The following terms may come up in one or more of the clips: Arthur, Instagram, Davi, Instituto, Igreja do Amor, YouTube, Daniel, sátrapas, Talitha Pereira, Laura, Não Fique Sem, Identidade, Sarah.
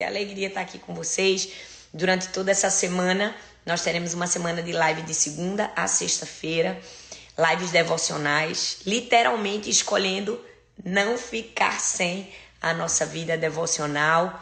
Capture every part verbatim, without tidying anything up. É alegria estar aqui com vocês durante toda essa semana. Nós teremos uma semana de live de segunda a sexta-feira, lives devocionais, literalmente escolhendo não ficar sem a nossa vida devocional.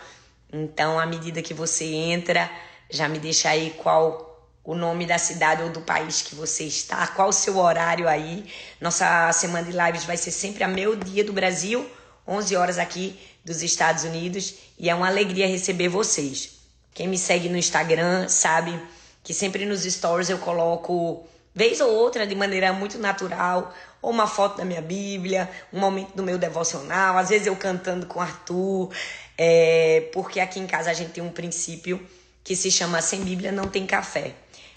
Então, à medida que você entra, já me deixa aí qual o nome da cidade ou do país que você está, qual o seu horário aí. Nossa semana de lives vai ser sempre a meio-dia do Brasil, onze horas aqui dos Estados Unidos, e é uma alegria receber vocês. Quem me segue no Instagram sabe que sempre nos stories eu coloco, vez ou outra, de maneira muito natural, ou uma foto da minha Bíblia, um momento do meu devocional, às vezes eu cantando com Arthur, é, porque aqui em casa a gente tem um princípio que se chama Sem Bíblia Não Tem Café.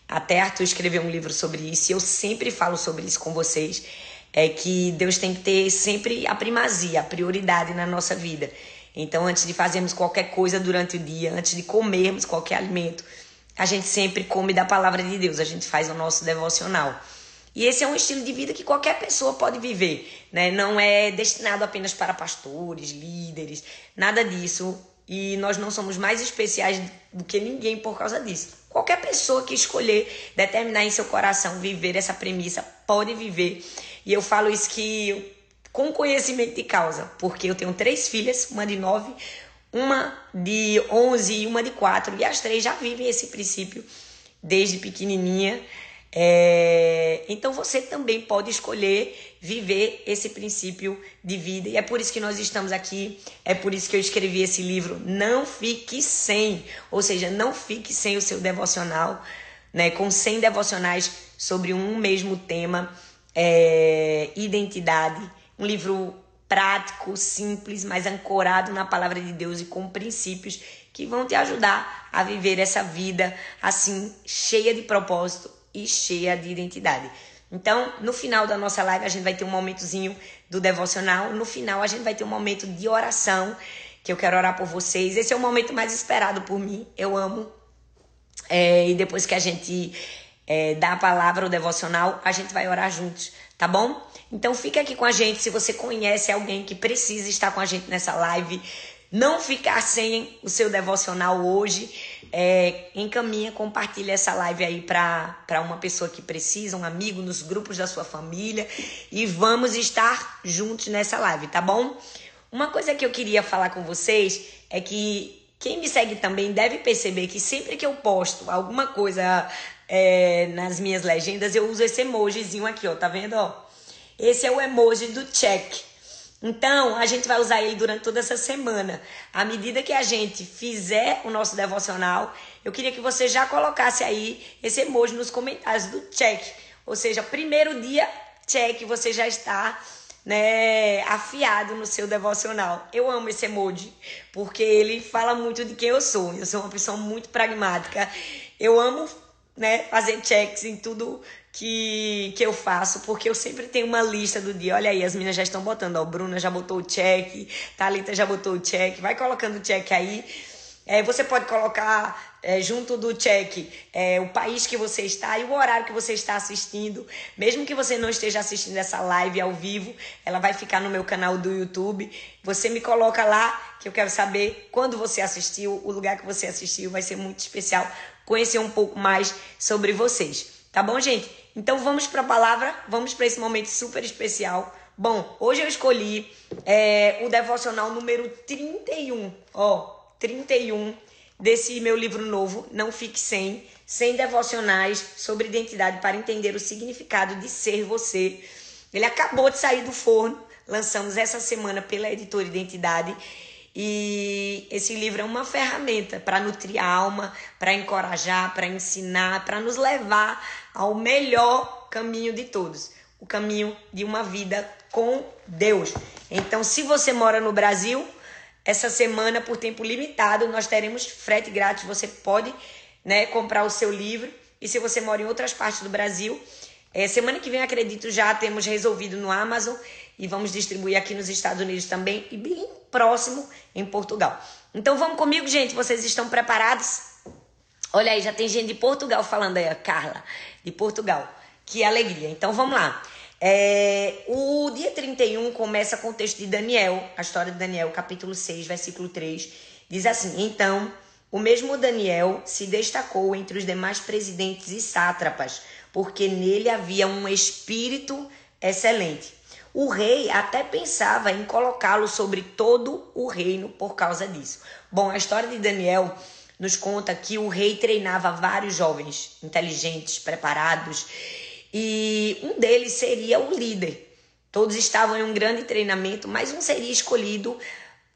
Até Arthur escreveu um livro sobre isso, e eu sempre falo sobre isso com vocês, é que Deus tem que ter sempre a primazia, a prioridade na nossa vida. Então, antes de fazermos qualquer coisa durante o dia, antes de comermos qualquer alimento, a gente sempre come da palavra de Deus, a gente faz o nosso devocional. E esse é um estilo de vida que qualquer pessoa pode viver, né? Não é destinado apenas para pastores, líderes, nada disso. E nós não somos mais especiais do que ninguém por causa disso. Qualquer pessoa que escolher, determinar em seu coração viver essa premissa, pode viver. E eu falo isso que com conhecimento de causa, porque eu tenho três filhas, uma de nove, uma de onze e uma de quatro, e as três já vivem esse princípio desde pequenininha. É... Então você também pode escolher viver esse princípio de vida, e é por isso que nós estamos aqui, é por isso que eu escrevi esse livro, Não Fique Sem, ou seja, não fique sem o seu devocional, né? Com cem devocionais sobre um mesmo tema, É, Identidade, um livro prático, simples, mas ancorado na palavra de Deus e com princípios que vão te ajudar a viver essa vida assim, cheia de propósito e cheia de identidade. Então, no final da nossa live, a gente vai ter um momentozinho do devocional, no final a gente vai ter um momento de oração, que eu quero orar por vocês. Esse é o momento mais esperado por mim, eu amo, é, e depois que a gente... É, da palavra, o devocional, a gente vai orar juntos, tá bom? Então fica aqui com a gente, se você conhece alguém que precisa estar com a gente nessa live, não ficar sem o seu devocional hoje, é, encaminha, compartilha essa live aí pra, pra uma pessoa que precisa, um amigo, nos grupos da sua família, e vamos estar juntos nessa live, tá bom? Uma coisa que eu queria falar com vocês é que quem me segue também deve perceber que sempre que eu posto alguma coisa... É, nas minhas legendas, eu uso esse emojizinho aqui, ó, tá vendo, ó? Esse é o emoji do check. Então, a gente vai usar ele durante toda essa semana. À medida que a gente fizer o nosso devocional, eu queria que você já colocasse aí esse emoji nos comentários do check. Ou seja, primeiro dia, check, você já está, né, afiado no seu devocional. Eu amo esse emoji, porque ele fala muito de quem eu sou. Eu sou uma pessoa muito pragmática. Eu amo... Né, fazer checks em tudo que, que eu faço, porque eu sempre tenho uma lista do dia. Olha aí, as meninas já estão botando, ó, Bruna já botou o check, Talitha já botou o check, vai colocando o check aí. É, você pode colocar é, junto do check é, o país que você está e o horário que você está assistindo. Mesmo que você não esteja assistindo essa live ao vivo, ela vai ficar no meu canal do YouTube. Você me coloca lá, que eu quero saber quando você assistiu, o lugar que você assistiu. Vai ser muito especial conhecer um pouco mais sobre vocês. Tá bom, gente? Então vamos para a palavra, vamos para esse momento super especial. Bom, hoje eu escolhi é, o devocional número trinta e um, ó. trinta e um desse meu livro novo, Não Fique Sem, cem devocionais sobre identidade para entender o significado de ser você. Ele acabou de sair do forno, lançamos essa semana pela editora Identidade, e esse livro é uma ferramenta para nutrir a alma, para encorajar, para ensinar, para nos levar ao melhor caminho de todos, o caminho de uma vida com Deus. Então, se você mora no Brasil... Essa semana, por tempo limitado, nós teremos frete grátis. Você pode, né, comprar o seu livro. E se você mora em outras partes do Brasil, é, semana que vem, acredito, já temos resolvido no Amazon. E vamos distribuir aqui nos Estados Unidos também e bem próximo em Portugal. Então vamos comigo, gente. Vocês estão preparados? Olha aí, já tem gente de Portugal falando aí. Carla, de Portugal. Que alegria. Então vamos lá. É, o dia trinta e um começa com o texto de Daniel, a história de Daniel, capítulo seis, versículo três, Diz assim: então, o mesmo Daniel se destacou entre os demais presidentes e sátrapas, porque nele havia um espírito excelente. O rei até pensava em colocá-lo sobre todo o reino por causa disso. Bom, a história de Daniel nos conta que o rei treinava vários jovens inteligentes, preparados, e um deles seria o líder. Todos estavam em um grande treinamento, mas um seria escolhido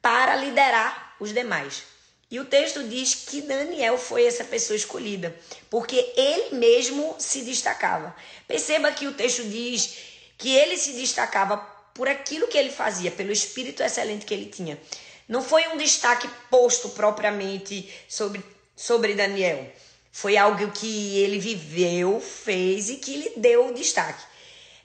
para liderar os demais. E o texto diz que Daniel foi essa pessoa escolhida, porque ele mesmo se destacava. Perceba que o texto diz que ele se destacava por aquilo que ele fazia, pelo espírito excelente que ele tinha. Não foi um destaque posto propriamente sobre, sobre Daniel. Foi algo que ele viveu, fez e que lhe deu o destaque.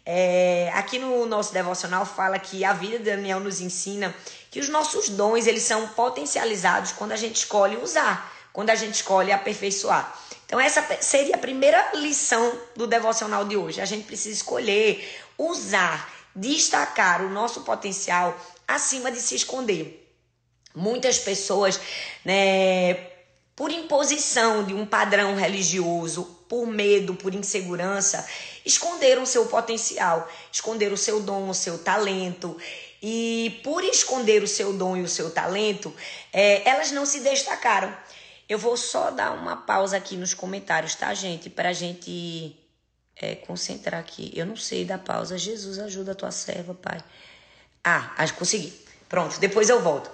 É, aqui no nosso devocional fala que a vida de Daniel nos ensina que os nossos dons, eles são potencializados quando a gente escolhe usar, quando a gente escolhe aperfeiçoar. Então essa seria a primeira lição do devocional de hoje. A gente precisa escolher, usar, destacar o nosso potencial acima de se esconder. Muitas pessoas, né, por imposição de um padrão religioso, por medo, por insegurança, esconderam seu potencial, esconderam o seu dom, o seu talento. E por esconder o seu dom e o seu talento, é, elas não se destacaram. Eu vou só dar uma pausa aqui nos comentários, tá, gente? Pra gente é, concentrar aqui. Eu não sei dar pausa. Jesus, ajuda a tua serva, Pai. Ah, acho que consegui. Pronto, depois eu volto.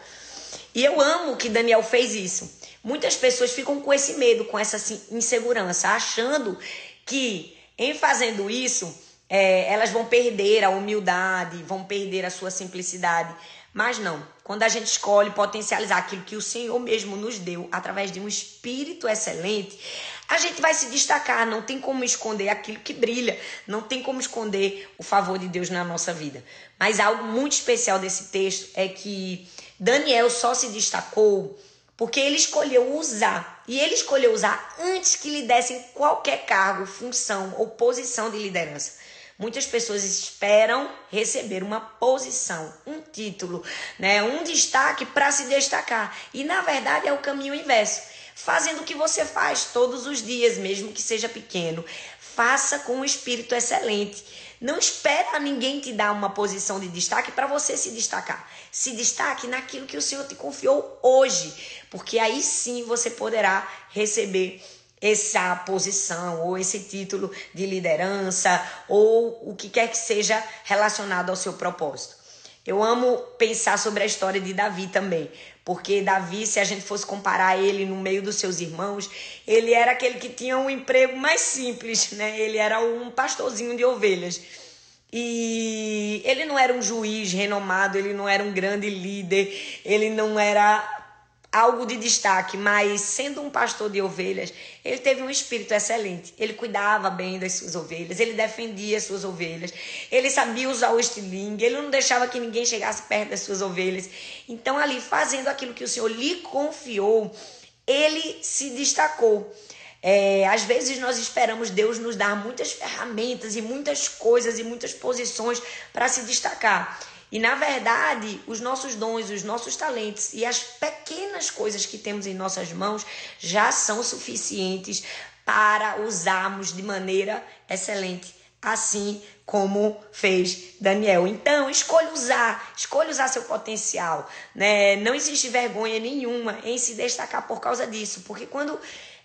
E eu amo que Daniel fez isso. Muitas pessoas ficam com esse medo, com essa insegurança, achando que em fazendo isso, é, elas vão perder a humildade, vão perder a sua simplicidade. Mas não, quando a gente escolhe potencializar aquilo que o Senhor mesmo nos deu, através de um espírito excelente, a gente vai se destacar, não tem como esconder aquilo que brilha, não tem como esconder o favor de Deus na nossa vida. Mas algo muito especial desse texto é que Daniel só se destacou porque ele escolheu usar. E ele escolheu usar antes que lhe dessem qualquer cargo, função ou posição de liderança. Muitas pessoas esperam receber uma posição, um título, né, um destaque para se destacar. E, na verdade, é o caminho inverso. Fazendo o que você faz todos os dias, mesmo que seja pequeno. Faça com um espírito excelente. Não espera ninguém te dar uma posição de destaque para você se destacar. Se destaque naquilo que o Senhor te confiou hoje, porque aí sim você poderá receber essa posição ou esse título de liderança ou o que quer que seja relacionado ao seu propósito. Eu amo pensar sobre a história de Davi também, porque Davi, se a gente fosse comparar ele no meio dos seus irmãos, ele era aquele que tinha um emprego mais simples, né? Ele era um pastorzinho de ovelhas. E ele não era um juiz renomado, ele não era um grande líder, ele não era algo de destaque, mas sendo um pastor de ovelhas, ele teve um espírito excelente. Ele cuidava bem das suas ovelhas, ele defendia as suas ovelhas, ele sabia usar o estilingue, ele não deixava que ninguém chegasse perto das suas ovelhas. Então ali, fazendo aquilo que o Senhor lhe confiou, ele se destacou. É, às vezes nós esperamos Deus nos dar muitas ferramentas e muitas coisas e muitas posições para se destacar. E, na verdade, os nossos dons, os nossos talentos e as pequenas coisas que temos em nossas mãos já são suficientes para usarmos de maneira excelente, assim como fez Daniel. Então, escolha usar, escolha usar seu potencial, né? Não existe vergonha nenhuma em se destacar por causa disso, porque quando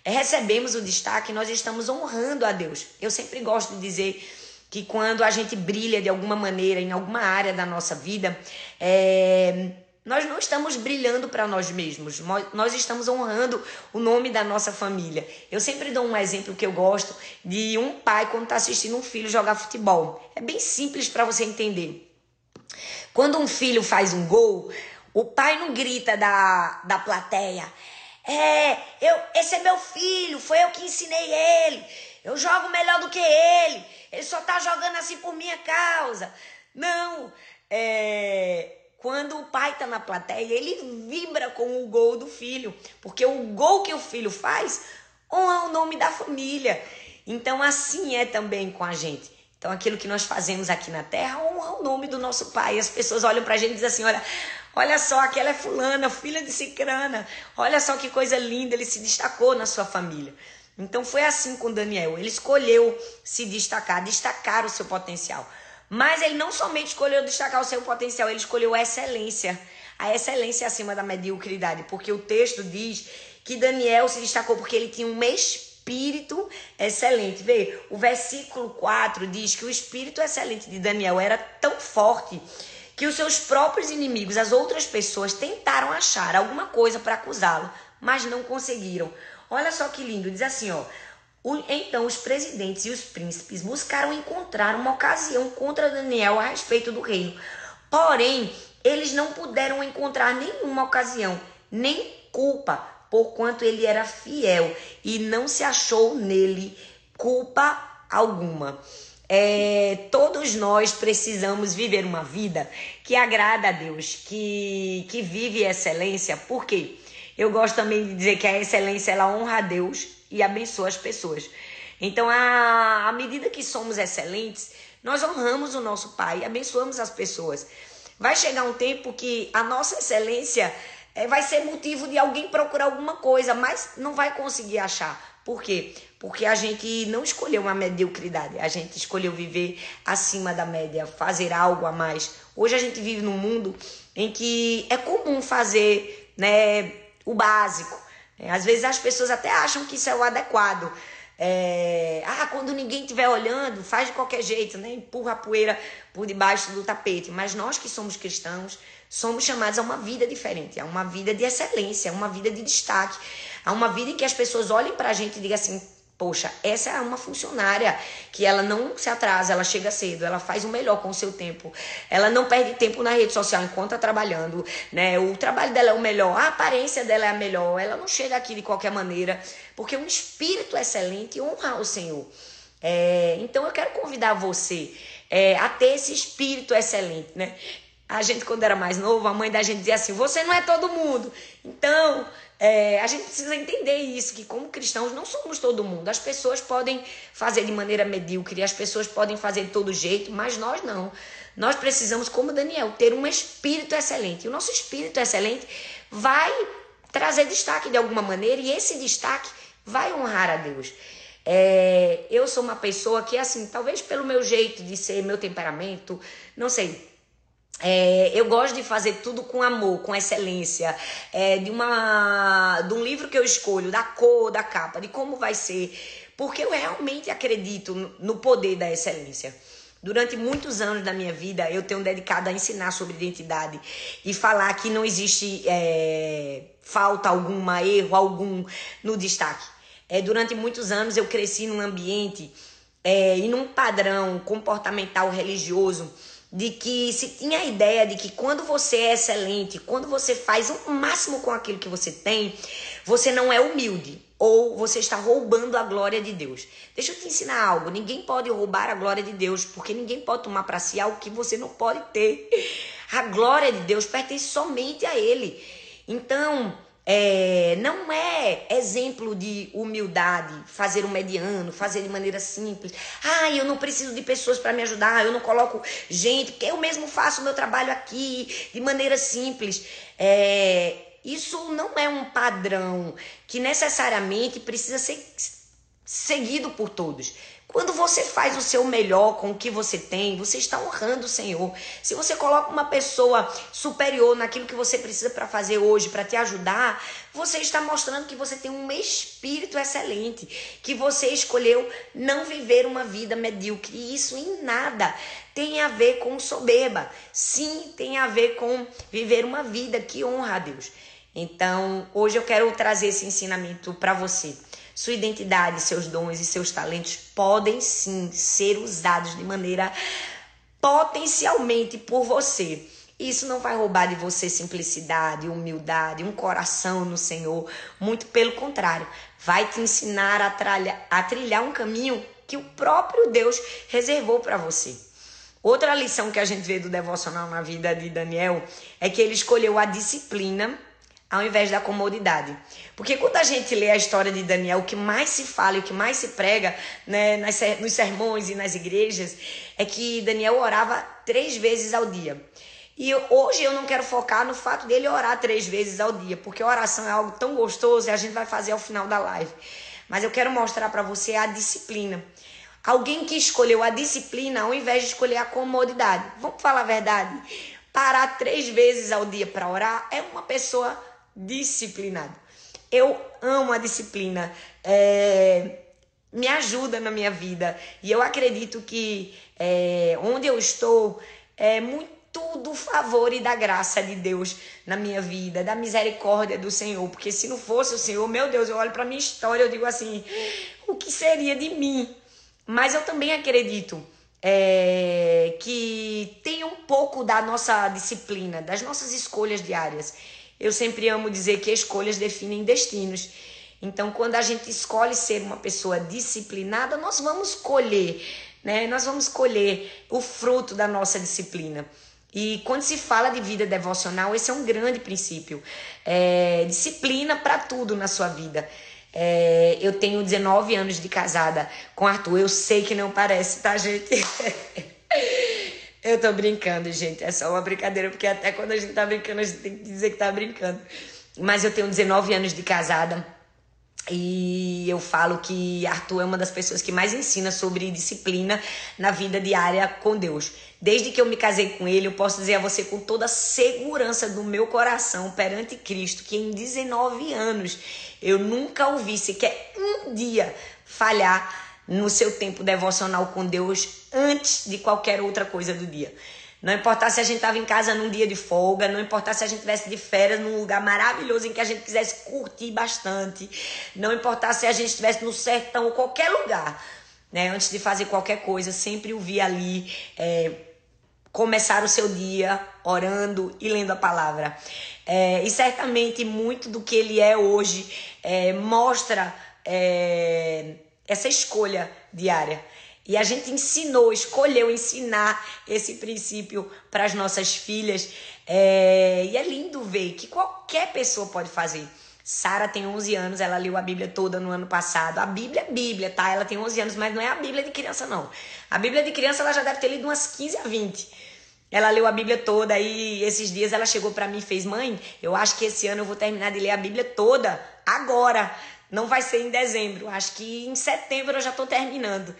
recebemos o destaque, nós estamos honrando a Deus. Eu sempre gosto de dizer que quando a gente brilha de alguma maneira, em alguma área da nossa vida, é, nós não estamos brilhando para nós mesmos, nós estamos honrando o nome da nossa família. Eu sempre dou um exemplo que eu gosto de um pai quando está assistindo um filho jogar futebol. É bem simples para você entender. Quando um filho faz um gol, o pai não grita da, da plateia: é, eu, esse é meu filho, foi eu que ensinei ele, eu jogo melhor do que ele, ele só tá jogando assim por minha causa. Não, é, quando o pai tá na plateia, ele vibra com o gol do filho, porque o gol que o filho faz honra o nome da família. Então assim é também com a gente. Então aquilo que nós fazemos aqui na terra honra o nome do nosso pai. As pessoas olham pra gente e dizem assim: olha, Olha só, aquela é fulana, filha de cicrana. Olha só que coisa linda, ele se destacou na sua família. Então foi assim com Daniel, ele escolheu se destacar, destacar o seu potencial. Mas ele não somente escolheu destacar o seu potencial, ele escolheu a excelência. A excelência acima da mediocridade, porque o texto diz que Daniel se destacou porque ele tinha um espírito excelente. Vê, o versículo quatro diz que o espírito excelente de Daniel era tão forte que os seus próprios inimigos, as outras pessoas, tentaram achar alguma coisa para acusá-lo, mas não conseguiram. Olha só que lindo, diz assim, ó. Então os presidentes e os príncipes buscaram encontrar uma ocasião contra Daniel a respeito do reino. Porém, eles não puderam encontrar nenhuma ocasião, nem culpa, porquanto ele era fiel e não se achou nele culpa alguma. É, todos nós precisamos viver uma vida que agrada a Deus, que, que vive excelência. Por quê? Eu gosto também de dizer que a excelência, ela honra a Deus e abençoa as pessoas. Então, a, à medida que somos excelentes, nós honramos o nosso Pai, abençoamos as pessoas. Vai chegar um tempo que a nossa excelência vai ser motivo de alguém procurar alguma coisa, mas não vai conseguir achar. Por quê? Porque a gente não escolheu uma mediocridade, a gente escolheu viver acima da média, fazer algo a mais. Hoje a gente vive num mundo em que é comum fazer, né, o básico. Às vezes as pessoas até acham que isso é o adequado. É, ah, quando ninguém estiver olhando, faz de qualquer jeito, né? Empurra a poeira por debaixo do tapete. Mas nós que somos cristãos, somos chamados a uma vida diferente, a uma vida de excelência, a uma vida de destaque, a uma vida em que as pessoas olhem pra gente e digam assim, poxa, essa é uma funcionária que ela não se atrasa, ela chega cedo, ela faz o melhor com o seu tempo, ela não perde tempo na rede social enquanto tá trabalhando, né? O trabalho dela é o melhor, a aparência dela é a melhor, ela não chega aqui de qualquer maneira, porque um espírito excelente honra o Senhor. É, então eu quero convidar você é, a ter esse espírito excelente, né? A gente, quando era mais novo, a mãe da gente dizia assim, você não é todo mundo. Então, é, a gente precisa entender isso, que como cristãos não somos todo mundo. As pessoas podem fazer de maneira medíocre, as pessoas podem fazer de todo jeito, mas nós não. Nós precisamos, como Daniel, ter um espírito excelente. E o nosso espírito excelente vai trazer destaque de alguma maneira, e esse destaque vai honrar a Deus. É, eu sou uma pessoa que, assim, talvez pelo meu jeito de ser, meu temperamento, não sei... É, eu gosto de fazer tudo com amor, com excelência, é, de, uma, de um livro que eu escolho, da cor, da capa, de como vai ser, porque eu realmente acredito no poder da excelência. Durante muitos anos da minha vida, eu tenho dedicado a ensinar sobre identidade e falar que não existe é, falta alguma, erro algum no destaque. É, durante muitos anos eu cresci num ambiente é, e num padrão comportamental religioso, de que se tinha a ideia de que quando você é excelente, quando você faz o máximo com aquilo que você tem, você não é humilde ou você está roubando a glória de Deus. Deixa eu te ensinar algo, ninguém pode roubar a glória de Deus, porque ninguém pode tomar para si algo que você não pode ter. A glória de Deus pertence somente a Ele. Então, é, não é exemplo de humildade fazer o mediano, fazer de maneira simples. Ah, eu não preciso de pessoas para me ajudar, eu não coloco gente, porque eu mesmo faço o meu trabalho aqui de maneira simples. É, isso não é um padrão que necessariamente precisa ser seguido por todos. Quando você faz o seu melhor com o que você tem, você está honrando o Senhor. Se você coloca uma pessoa superior naquilo que você precisa para fazer hoje, para te ajudar, você está mostrando que você tem um espírito excelente, que você escolheu não viver uma vida medíocre. E isso em nada tem a ver com soberba. Sim, tem a ver com viver uma vida que honra a Deus. Então, hoje eu quero trazer esse ensinamento para você. Sua identidade, seus dons e seus talentos podem sim ser usados de maneira potencialmente por você. Isso não vai roubar de você simplicidade, humildade, um coração no Senhor. Muito pelo contrário, vai te ensinar a trilhar, a trilhar um caminho que o próprio Deus reservou para você. Outra lição que a gente vê do devocional na vida de Daniel é que ele escolheu a disciplina ao invés da comodidade. Porque quando a gente lê a história de Daniel, o que mais se fala e o que mais se prega, né, nas, nos sermões e nas igrejas, é que Daniel orava três vezes ao dia. E hoje eu não quero focar no fato dele orar três vezes ao dia, porque oração é algo tão gostoso e a gente vai fazer ao final da live. Mas eu quero mostrar para você a disciplina. Alguém que escolheu a disciplina ao invés de escolher a comodidade. Vamos falar a verdade? Parar três vezes ao dia para orar é uma pessoa disciplinada. Eu amo a disciplina. É... Me ajuda na minha vida. E eu acredito que é... onde eu estou é muito do favor e da graça de Deus na minha vida, da misericórdia do Senhor, porque se não fosse o Senhor, meu Deus, eu olho para minha história, eu digo assim, o que seria de mim? Mas eu também acredito é, que tem um pouco da nossa disciplina, das nossas escolhas diárias. Eu sempre amo dizer que escolhas definem destinos. Então, quando a gente escolhe ser uma pessoa disciplinada, nós vamos colher, né? Nós vamos colher o fruto da nossa disciplina. E quando se fala de vida devocional, esse é um grande princípio. É, disciplina para tudo na sua vida. É, eu tenho dezenove anos de casada com Arthur. Eu sei que não parece, tá, gente? Eu tô brincando, gente. É só uma brincadeira, porque até quando a gente tá brincando, a gente tem que dizer que tá brincando. Mas eu tenho dezenove anos de casada e eu falo que Arthur é uma das pessoas que mais ensina sobre disciplina na vida diária com Deus. Desde que eu me casei com ele, eu posso dizer a você com toda a segurança do meu coração perante Cristo, que em dezenove anos eu nunca ouvi sequer um dia falhar no seu tempo devocional com Deus antes de qualquer outra coisa do dia. Não importasse se a gente estava em casa num dia de folga, não importasse se a gente estivesse de férias num lugar maravilhoso em que a gente quisesse curtir bastante, não importasse se a gente estivesse no sertão ou qualquer lugar, né? Antes de fazer qualquer coisa, sempre o vi ali, é, começar o seu dia orando e lendo a palavra. É, e certamente muito do que ele é hoje é, mostra é, essa escolha diária. E a gente ensinou, escolheu ensinar esse princípio para as nossas filhas. É... E é lindo ver que qualquer pessoa pode fazer. Sarah tem onze anos, ela leu a Bíblia toda no ano passado. A Bíblia é Bíblia, tá? Ela tem onze anos, mas não é a Bíblia de criança, não. A Bíblia de criança ela já deve ter lido umas quinze a vinte. Ela leu a Bíblia toda e esses dias ela chegou para mim e fez: mãe, eu acho que esse ano eu vou terminar de ler a Bíblia toda agora. Não vai ser em dezembro, acho que em setembro eu já estou terminando.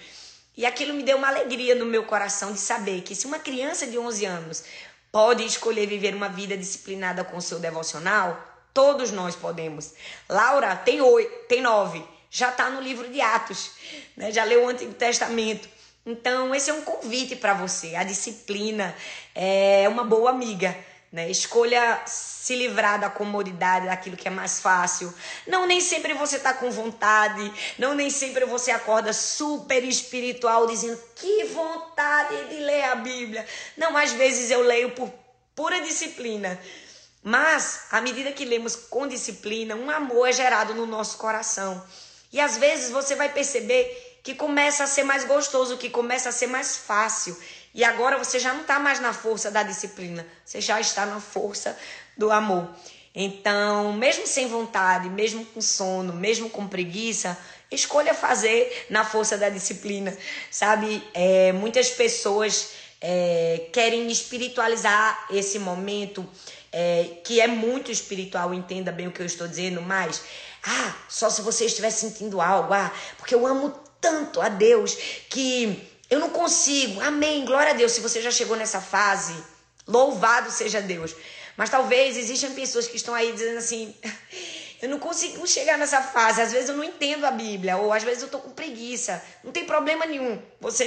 E aquilo me deu uma alegria no meu coração de saber que se uma criança de onze anos pode escolher viver uma vida disciplinada com o seu devocional, todos nós podemos. Laura tem oito, tem nove, já está no livro de Atos, né? Já leu o Antigo Testamento. Então esse é um convite para você. A disciplina é uma boa amiga, né? Escolha se livrar da comodidade, daquilo que é mais fácil. Não nem sempre você tá com vontade, não nem sempre você acorda super espiritual dizendo que vontade de ler a Bíblia. Não, às vezes eu leio por pura disciplina. Mas à medida que lemos com disciplina, um amor é gerado no nosso coração. E às vezes você vai perceber que começa a ser mais gostoso, que começa a ser mais fácil. E agora você já não está mais na força da disciplina, você já está na força do amor. Então, mesmo sem vontade, mesmo com sono, mesmo com preguiça, escolha fazer na força da disciplina, sabe? É, muitas pessoas é, querem espiritualizar esse momento, é, que é muito espiritual, entenda bem o que eu estou dizendo, mas ah, só se você estiver sentindo algo, ah, porque eu amo tanto a Deus que... eu não consigo, amém, glória a Deus, se você já chegou nessa fase, louvado seja Deus. Mas talvez existam pessoas que estão aí dizendo assim, eu não consigo chegar nessa fase, às vezes eu não entendo a Bíblia, ou às vezes eu tô com preguiça, não tem problema nenhum, você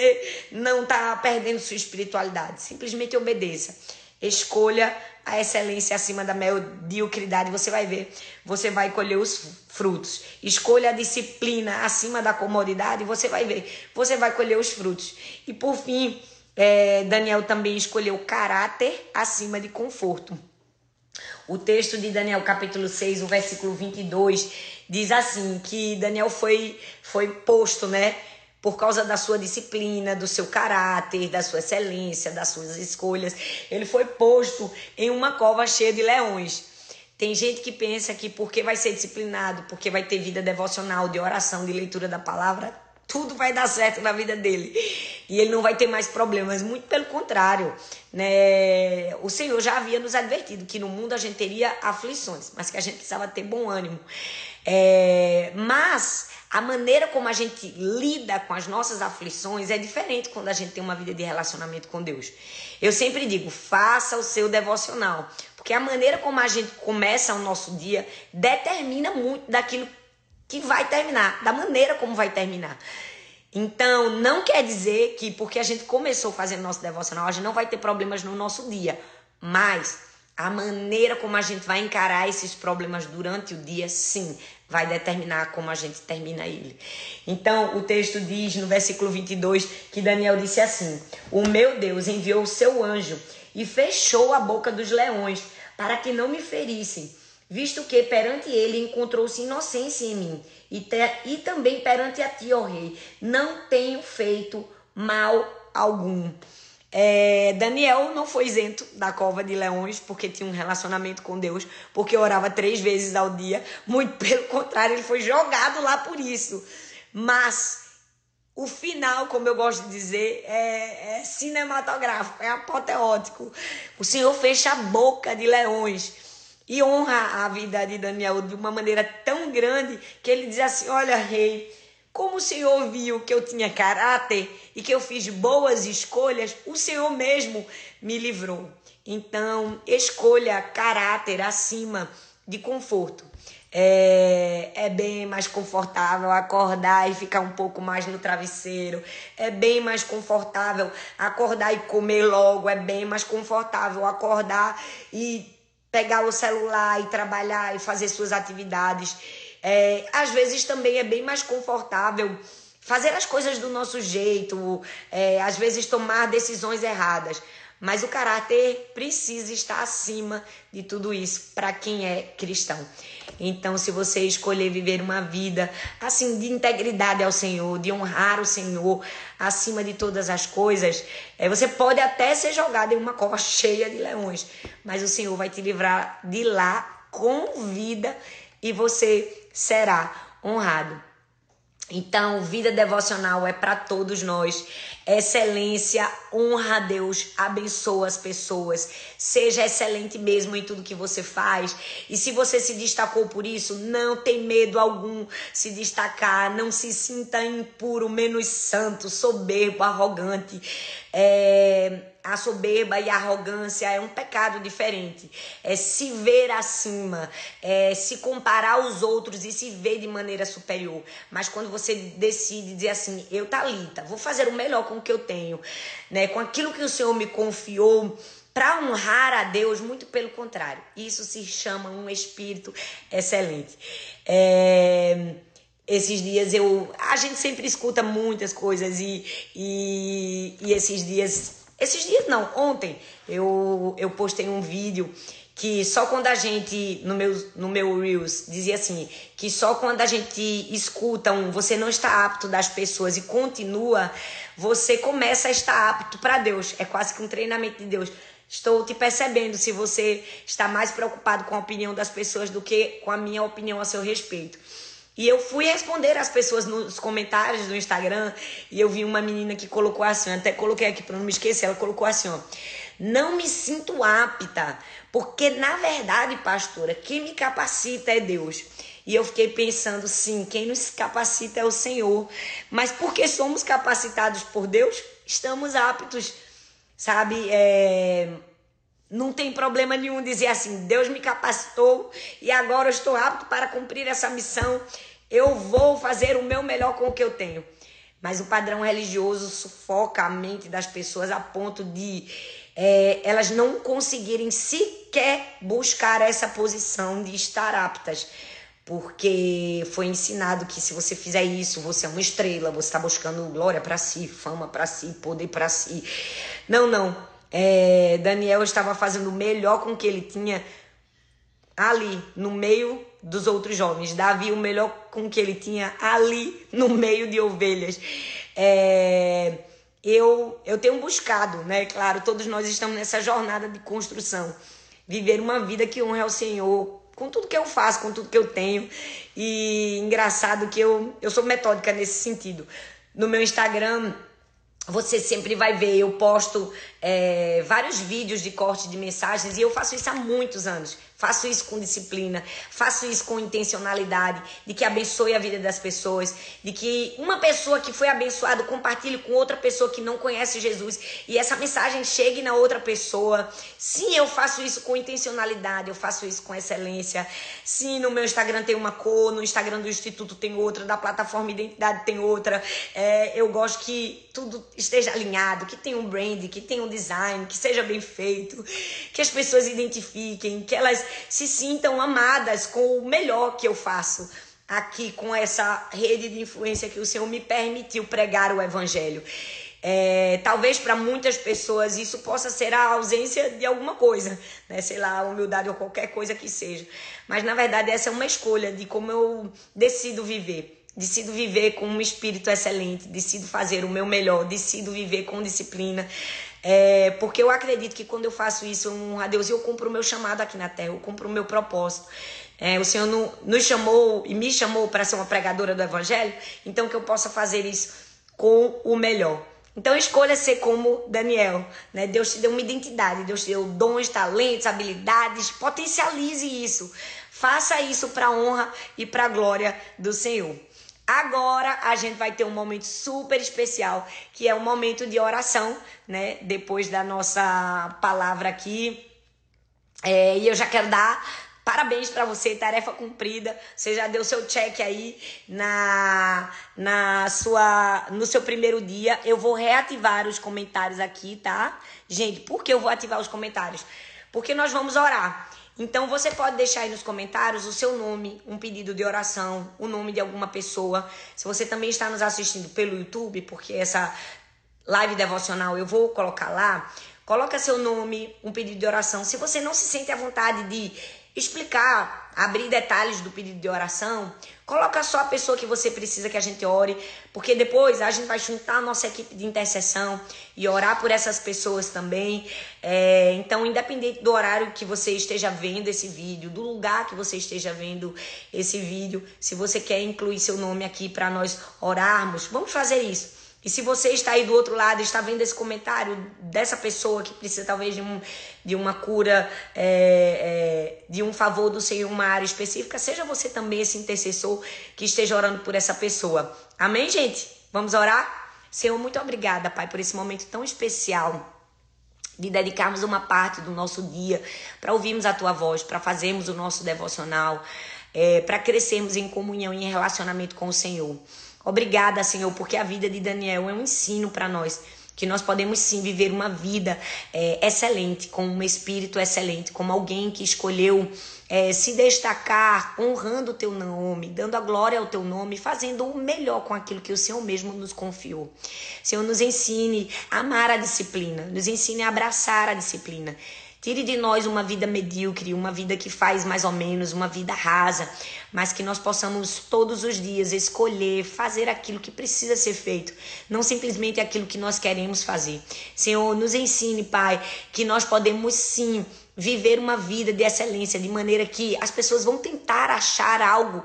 não tá perdendo sua espiritualidade, simplesmente obedeça. Escolha a excelência acima da mediocridade, você vai ver, você vai colher os frutos. Escolha a disciplina acima da comodidade, você vai ver, você vai colher os frutos. E por fim, é, Daniel também escolheu caráter acima de conforto. O texto de Daniel, capítulo seis, o versículo vinte e dois, diz assim, que Daniel foi, foi posto, né? Por causa da sua disciplina, do seu caráter, da sua excelência, das suas escolhas. Ele foi posto em uma cova cheia de leões. Tem gente que pensa que porque vai ser disciplinado, porque vai ter vida devocional, de oração, de leitura da palavra, tudo vai dar certo na vida dele. E ele não vai ter mais problemas. Muito pelo contrário, né? O Senhor já havia nos advertido que no mundo a gente teria aflições, mas que a gente precisava ter bom ânimo. É, mas a maneira como a gente lida com as nossas aflições é diferente quando a gente tem uma vida de relacionamento com Deus. Eu sempre digo, faça o seu devocional, porque a maneira como a gente começa o nosso dia determina muito daquilo que vai terminar, da maneira como vai terminar. Então, não quer dizer que porque a gente começou fazendo nosso devocional, a gente não vai ter problemas no nosso dia, mas a maneira como a gente vai encarar esses problemas durante o dia, sim, vai determinar como a gente termina ele. Então, o texto diz no versículo vinte e dois que Daniel disse assim: o meu Deus enviou o seu anjo e fechou a boca dos leões para que não me ferissem, visto que perante ele encontrou-se inocência em mim e, te, e também perante a ti, ó rei, não tenho feito mal algum. É, Daniel não foi isento da cova de leões porque tinha um relacionamento com Deus, porque orava três vezes ao dia. Muito pelo contrário, ele foi jogado lá por isso. Mas o final, como eu gosto de dizer, é, é cinematográfico, é apoteótico. O Senhor fecha a boca de leões e honra a vida de Daniel de uma maneira tão grande que ele diz assim: olha, rei, como o Senhor viu que eu tinha caráter e que eu fiz boas escolhas, o Senhor mesmo me livrou. Então, escolha caráter acima de conforto. É, é bem mais confortável acordar e ficar um pouco mais no travesseiro. É bem mais confortável acordar e comer logo. É bem mais confortável acordar e pegar o celular e trabalhar e fazer suas atividades. É, às vezes também é bem mais confortável fazer as coisas do nosso jeito, é, às vezes tomar decisões erradas. Mas o caráter precisa estar acima de tudo isso para quem é cristão. Então, se você escolher viver uma vida assim de integridade ao Senhor, de honrar o Senhor acima de todas as coisas, é, você pode até ser jogado em uma cova cheia de leões, mas o Senhor vai te livrar de lá com vida e você será honrado. Então, vida devocional é para todos nós. Excelência honra a Deus, abençoa as pessoas. Seja excelente mesmo em tudo que você faz. E se você se destacou por isso, não tem medo algum se destacar. Não se sinta impuro, menos santo, soberbo, arrogante. É... A soberba e a arrogância é um pecado diferente. É se ver acima, é se comparar aos outros e se ver de maneira superior. Mas quando você decide dizer assim, eu, Talitha, vou fazer o melhor com o que eu tenho, né, com aquilo que o Senhor me confiou, para honrar a Deus, muito pelo contrário. Isso se chama um espírito excelente. É... Esses dias eu... A gente sempre escuta muitas coisas e, e, e esses dias... Esses dias não, ontem eu, eu postei um vídeo que só quando a gente, no meu, no meu Reels, dizia assim, que só quando a gente escuta um você não está apto das pessoas e continua, você começa a estar apto para Deus. É quase que um treinamento de Deus. Estou te percebendo se você está mais preocupado com a opinião das pessoas do que com a minha opinião a seu respeito. E eu fui responder as pessoas nos comentários do Instagram e eu vi uma menina que colocou assim, até coloquei aqui para não me esquecer, ela colocou assim, ó: não me sinto apta, porque na verdade, pastora, quem me capacita é Deus. E eu fiquei pensando, sim, quem nos capacita é o Senhor, mas porque somos capacitados por Deus, estamos aptos, sabe, é... Não tem problema nenhum dizer assim, Deus me capacitou e agora eu estou apto para cumprir essa missão. Eu vou fazer o meu melhor com o que eu tenho. Mas o padrão religioso sufoca a mente das pessoas a ponto de é, elas não conseguirem sequer buscar essa posição de estar aptas. Porque foi ensinado que se você fizer isso, você é uma estrela, você está buscando glória para si, fama para si, poder para si. Não, não. É, Daniel estava fazendo o melhor com o que ele tinha ali no meio dos outros jovens. Davi, o melhor com o que ele tinha ali no meio de ovelhas. É, eu, eu tenho buscado, né? Claro, todos nós estamos nessa jornada de construção. Viver uma vida que honra ao Senhor com tudo que eu faço, com tudo que eu tenho. E engraçado que eu, eu sou metódica nesse sentido. No meu Instagram, você sempre vai ver, eu posto é, vários vídeos de corte de mensagens, e eu faço isso há muitos anos. Faço isso com disciplina, faço isso com intencionalidade, de que abençoe a vida das pessoas, de que uma pessoa que foi abençoada compartilhe com outra pessoa que não conhece Jesus e essa mensagem chegue na outra pessoa. Sim, eu faço isso com intencionalidade, eu faço isso com excelência. Sim, no meu Instagram tem uma cor, no Instagram do Instituto tem outra, da plataforma Identidade tem outra. É, eu gosto que tudo esteja alinhado, que tenha um brand, que tenha um design, que seja bem feito, que as pessoas identifiquem, que elas se sintam amadas com o melhor que eu faço aqui com essa rede de influência que o Senhor me permitiu pregar o Evangelho. É, talvez para muitas pessoas isso possa ser a ausência de alguma coisa, né? Sei lá, humildade ou qualquer coisa que seja. Mas na verdade essa é uma escolha de como eu decido viver. Decido viver com um espírito excelente, decido fazer o meu melhor, decido viver com disciplina. É, porque eu acredito que quando eu faço isso, eu honro a Deus e eu cumpro o meu chamado aqui na terra, eu cumpro o meu propósito. É, o Senhor não, nos chamou e me chamou para ser uma pregadora do Evangelho, então que eu possa fazer isso com o melhor. Então escolha ser como Daniel, né? Deus te deu uma identidade, Deus te deu dons, talentos, habilidades, potencialize isso. Faça isso para a honra e para a glória do Senhor. Agora a gente vai ter um momento super especial, que é um momento de oração, né? Depois da nossa palavra aqui. É, e eu já quero dar parabéns para você, tarefa cumprida. Você já deu seu check aí na, na sua, no seu primeiro dia. Eu vou reativar os comentários aqui, tá? Gente, por que eu vou ativar os comentários? Porque nós vamos orar. Então, você pode deixar aí nos comentários o seu nome, um pedido de oração, o nome de alguma pessoa. Se você também está nos assistindo pelo YouTube, porque essa live devocional eu vou colocar lá, coloca seu nome, um pedido de oração. Se você não se sente à vontade de explicar, abrir detalhes do pedido de oração, coloca só a pessoa que você precisa que a gente ore, porque depois a gente vai juntar a nossa equipe de intercessão e orar por essas pessoas também. É, então, independente do horário que você esteja vendo esse vídeo, do lugar que você esteja vendo esse vídeo, se você quer incluir seu nome aqui para nós orarmos, vamos fazer isso. E se você está aí do outro lado, está vendo esse comentário dessa pessoa que precisa talvez de, um, de uma cura, é, é, de um favor do Senhor, uma área específica, seja você também esse intercessor que esteja orando por essa pessoa. Amém, gente? Vamos orar? Senhor, muito obrigada, Pai, por esse momento tão especial de dedicarmos uma parte do nosso dia para ouvirmos a Tua voz, para fazermos o nosso devocional, é, para crescermos em comunhão e em relacionamento com o Senhor. Obrigada, Senhor, porque a vida de Daniel é um ensino para nós, que nós podemos sim viver uma vida é, excelente, com um espírito excelente, como alguém que escolheu é, se destacar, honrando o Teu nome, dando a glória ao Teu nome, fazendo o melhor com aquilo que o Senhor mesmo nos confiou. Senhor, nos ensine a amar a disciplina, nos ensine a abraçar a disciplina. Tire de nós uma vida medíocre, uma vida que faz mais ou menos, uma vida rasa, mas que nós possamos todos os dias escolher fazer aquilo que precisa ser feito, não simplesmente aquilo que nós queremos fazer. Senhor, nos ensine, Pai, que nós podemos sim viver uma vida de excelência, de maneira que as pessoas vão tentar achar algo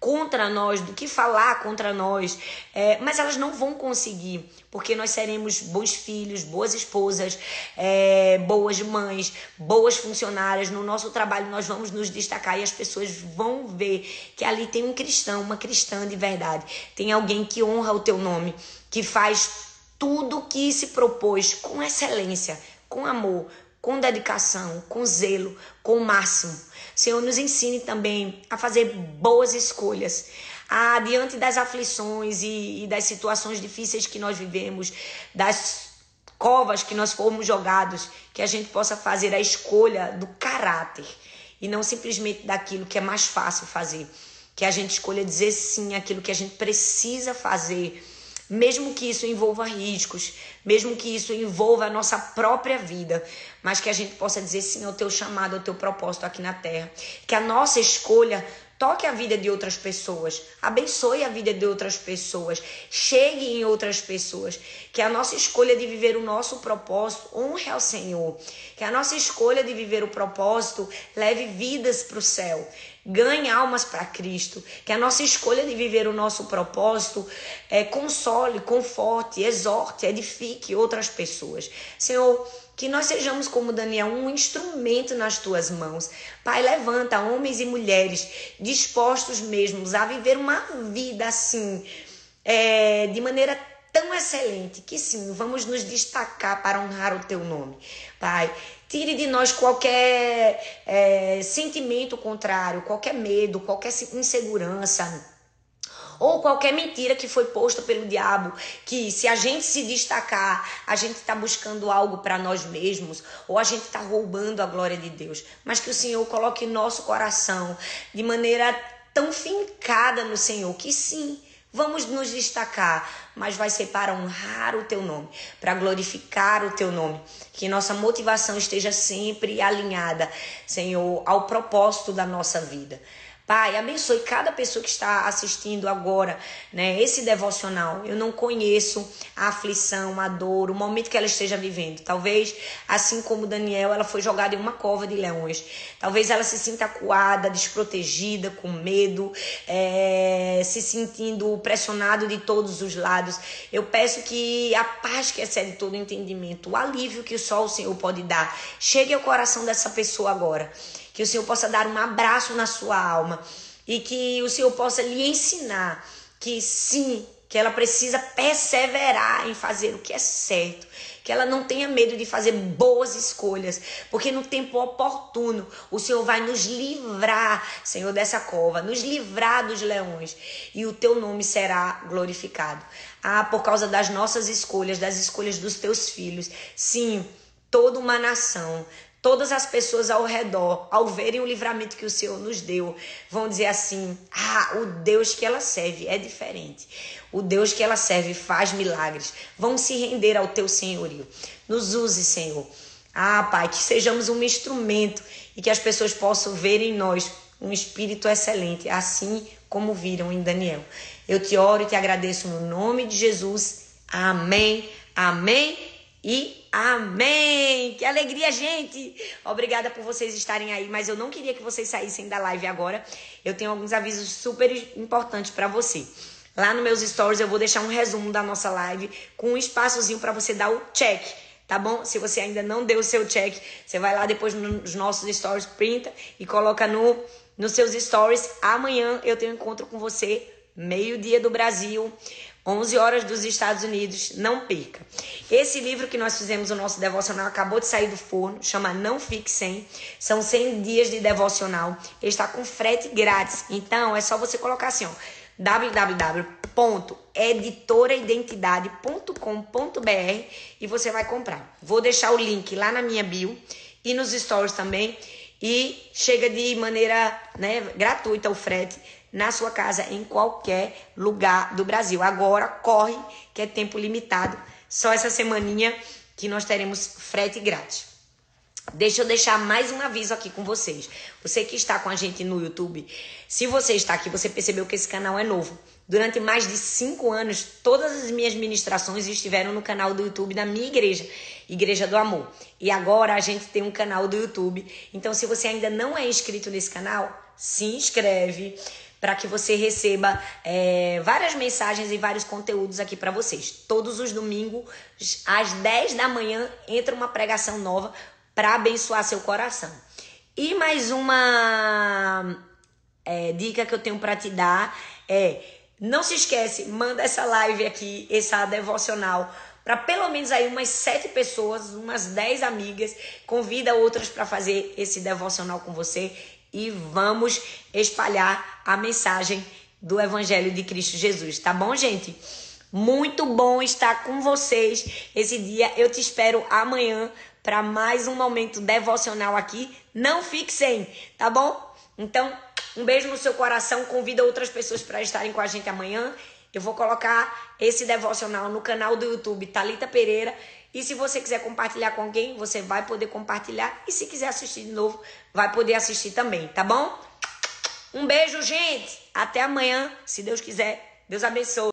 contra nós, do que falar contra nós, é, mas elas não vão conseguir, porque nós seremos bons filhos, boas esposas, é, boas mães, boas funcionárias. No nosso trabalho nós vamos nos destacar e as pessoas vão ver que ali tem um cristão, uma cristã de verdade, tem alguém que honra o Teu nome, que faz tudo o que se propôs com excelência, com amor, com dedicação, com zelo, com o máximo. Senhor, nos ensine também a fazer boas escolhas, a, diante das aflições e, e das situações difíceis que nós vivemos, das covas que nós formos jogados, que a gente possa fazer a escolha do caráter e não simplesmente daquilo que é mais fácil fazer, que a gente escolha dizer sim àquilo que a gente precisa fazer, mesmo que isso envolva riscos, mesmo que isso envolva a nossa própria vida, mas que a gente possa dizer sim ao Teu chamado, ao Teu propósito aqui na terra. Que a nossa escolha toque a vida de outras pessoas, abençoe a vida de outras pessoas, chegue em outras pessoas. Que a nossa escolha de viver o nosso propósito honre ao Senhor. Que a nossa escolha de viver o propósito leve vidas para o céu. ganhe almas para Cristo, que a nossa escolha de viver o nosso propósito é, console, conforte, exorte, edifique outras pessoas. Senhor, que nós sejamos como Daniel, um instrumento nas tuas mãos. Pai, levanta homens e mulheres dispostos mesmos a viver uma vida assim, é, de maneira tão excelente, que sim, vamos nos destacar para honrar o teu nome. Pai, tire de nós qualquer é, sentimento contrário, qualquer medo, qualquer insegurança, ou qualquer mentira que foi posta pelo diabo, que se a gente se destacar, a gente está buscando algo para nós mesmos, ou a gente está roubando a glória de Deus. Mas que o Senhor coloque nosso coração de maneira tão fincada no Senhor, que sim, vamos nos destacar, mas vai ser para honrar o teu nome, para glorificar o teu nome. Que nossa motivação esteja sempre alinhada, Senhor, ao propósito da nossa vida. Pai, abençoe cada pessoa que está assistindo agora, né, esse devocional. Eu não conheço a aflição, a dor, o momento que ela esteja vivendo. Talvez, assim como Daniel, ela foi jogada em uma cova de leões. Talvez ela se sinta acuada, desprotegida, com medo, é, se sentindo pressionado de todos os lados. Eu peço que a paz que excede todo entendimento, o alívio que só o Senhor pode dar, chegue ao coração dessa pessoa agora. Que o Senhor possa dar um abraço na sua alma e que o Senhor possa lhe ensinar que sim, que ela precisa perseverar em fazer o que é certo, que ela não tenha medo de fazer boas escolhas, porque no tempo oportuno o Senhor vai nos livrar, Senhor, dessa cova, nos livrar dos leões e o teu nome será glorificado. Ah, por causa das nossas escolhas, das escolhas dos teus filhos, sim, toda uma nação, todas as pessoas ao redor, ao verem o livramento que o Senhor nos deu, vão dizer assim: ah, o Deus que ela serve é diferente. O Deus que ela serve faz milagres. Vão se render ao teu senhorio. Nos use, Senhor. Ah, Pai, que sejamos um instrumento e que as pessoas possam ver em nós um espírito excelente, assim como viram em Daniel. Eu te oro e te agradeço no nome de Jesus. Amém, amém e amém. Amém! Que alegria, gente! Obrigada por vocês estarem aí, mas eu não queria que vocês saíssem da live agora. Eu tenho alguns avisos super importantes para você. Lá nos meus stories eu vou deixar um resumo da nossa live com um espaçozinho para você dar o check, tá bom? Se você ainda não deu o seu check, você vai lá depois nos nossos stories, printa e coloca no, nos seus stories. Amanhã eu tenho um encontro com você, meio-dia do Brasil, onze horas dos Estados Unidos, não perca. Esse livro que nós fizemos, o nosso devocional, acabou de sair do forno, chama Não Fique Sem. São cem dias de devocional. Ele está com frete grátis. Então, é só você colocar assim, ó, w w w ponto editora identidade ponto com ponto b r e você vai comprar. Vou deixar o link lá na minha bio e nos stories também. E chega de maneira, né, gratuita o frete na sua casa, em qualquer lugar do Brasil. Agora, corre, que é tempo limitado. Só essa semaninha que nós teremos frete grátis. Deixa eu deixar mais um aviso aqui com vocês. Você que está com a gente no YouTube, se você está aqui, você percebeu que esse canal é novo. Durante mais de cinco anos, todas as minhas ministrações estiveram no canal do YouTube da minha igreja, Igreja do Amor. E agora a gente tem um canal do YouTube. Então, se você ainda não é inscrito nesse canal, se inscreve, para que você receba é, várias mensagens e vários conteúdos aqui para vocês. Todos os domingos, às dez da manhã, entra uma pregação nova para abençoar seu coração. E mais uma é, dica que eu tenho para te dar é: não se esquece, manda essa live aqui, essa devocional, para pelo menos aí umas sete pessoas, umas dez amigas, convida outras para fazer esse devocional com você. E vamos espalhar a mensagem do Evangelho de Cristo Jesus, tá bom, gente? Muito bom estar com vocês esse dia. Eu te espero amanhã para mais um momento devocional aqui. Não fique sem, tá bom? Então, um beijo no seu coração. Convida outras pessoas para estarem com a gente amanhã. Eu vou colocar esse devocional no canal do YouTube Talitha Pereira. E se você quiser compartilhar com alguém, você vai poder compartilhar. E se quiser assistir de novo, vai poder assistir também, tá bom? Um beijo, gente! Até amanhã, se Deus quiser. Deus abençoe.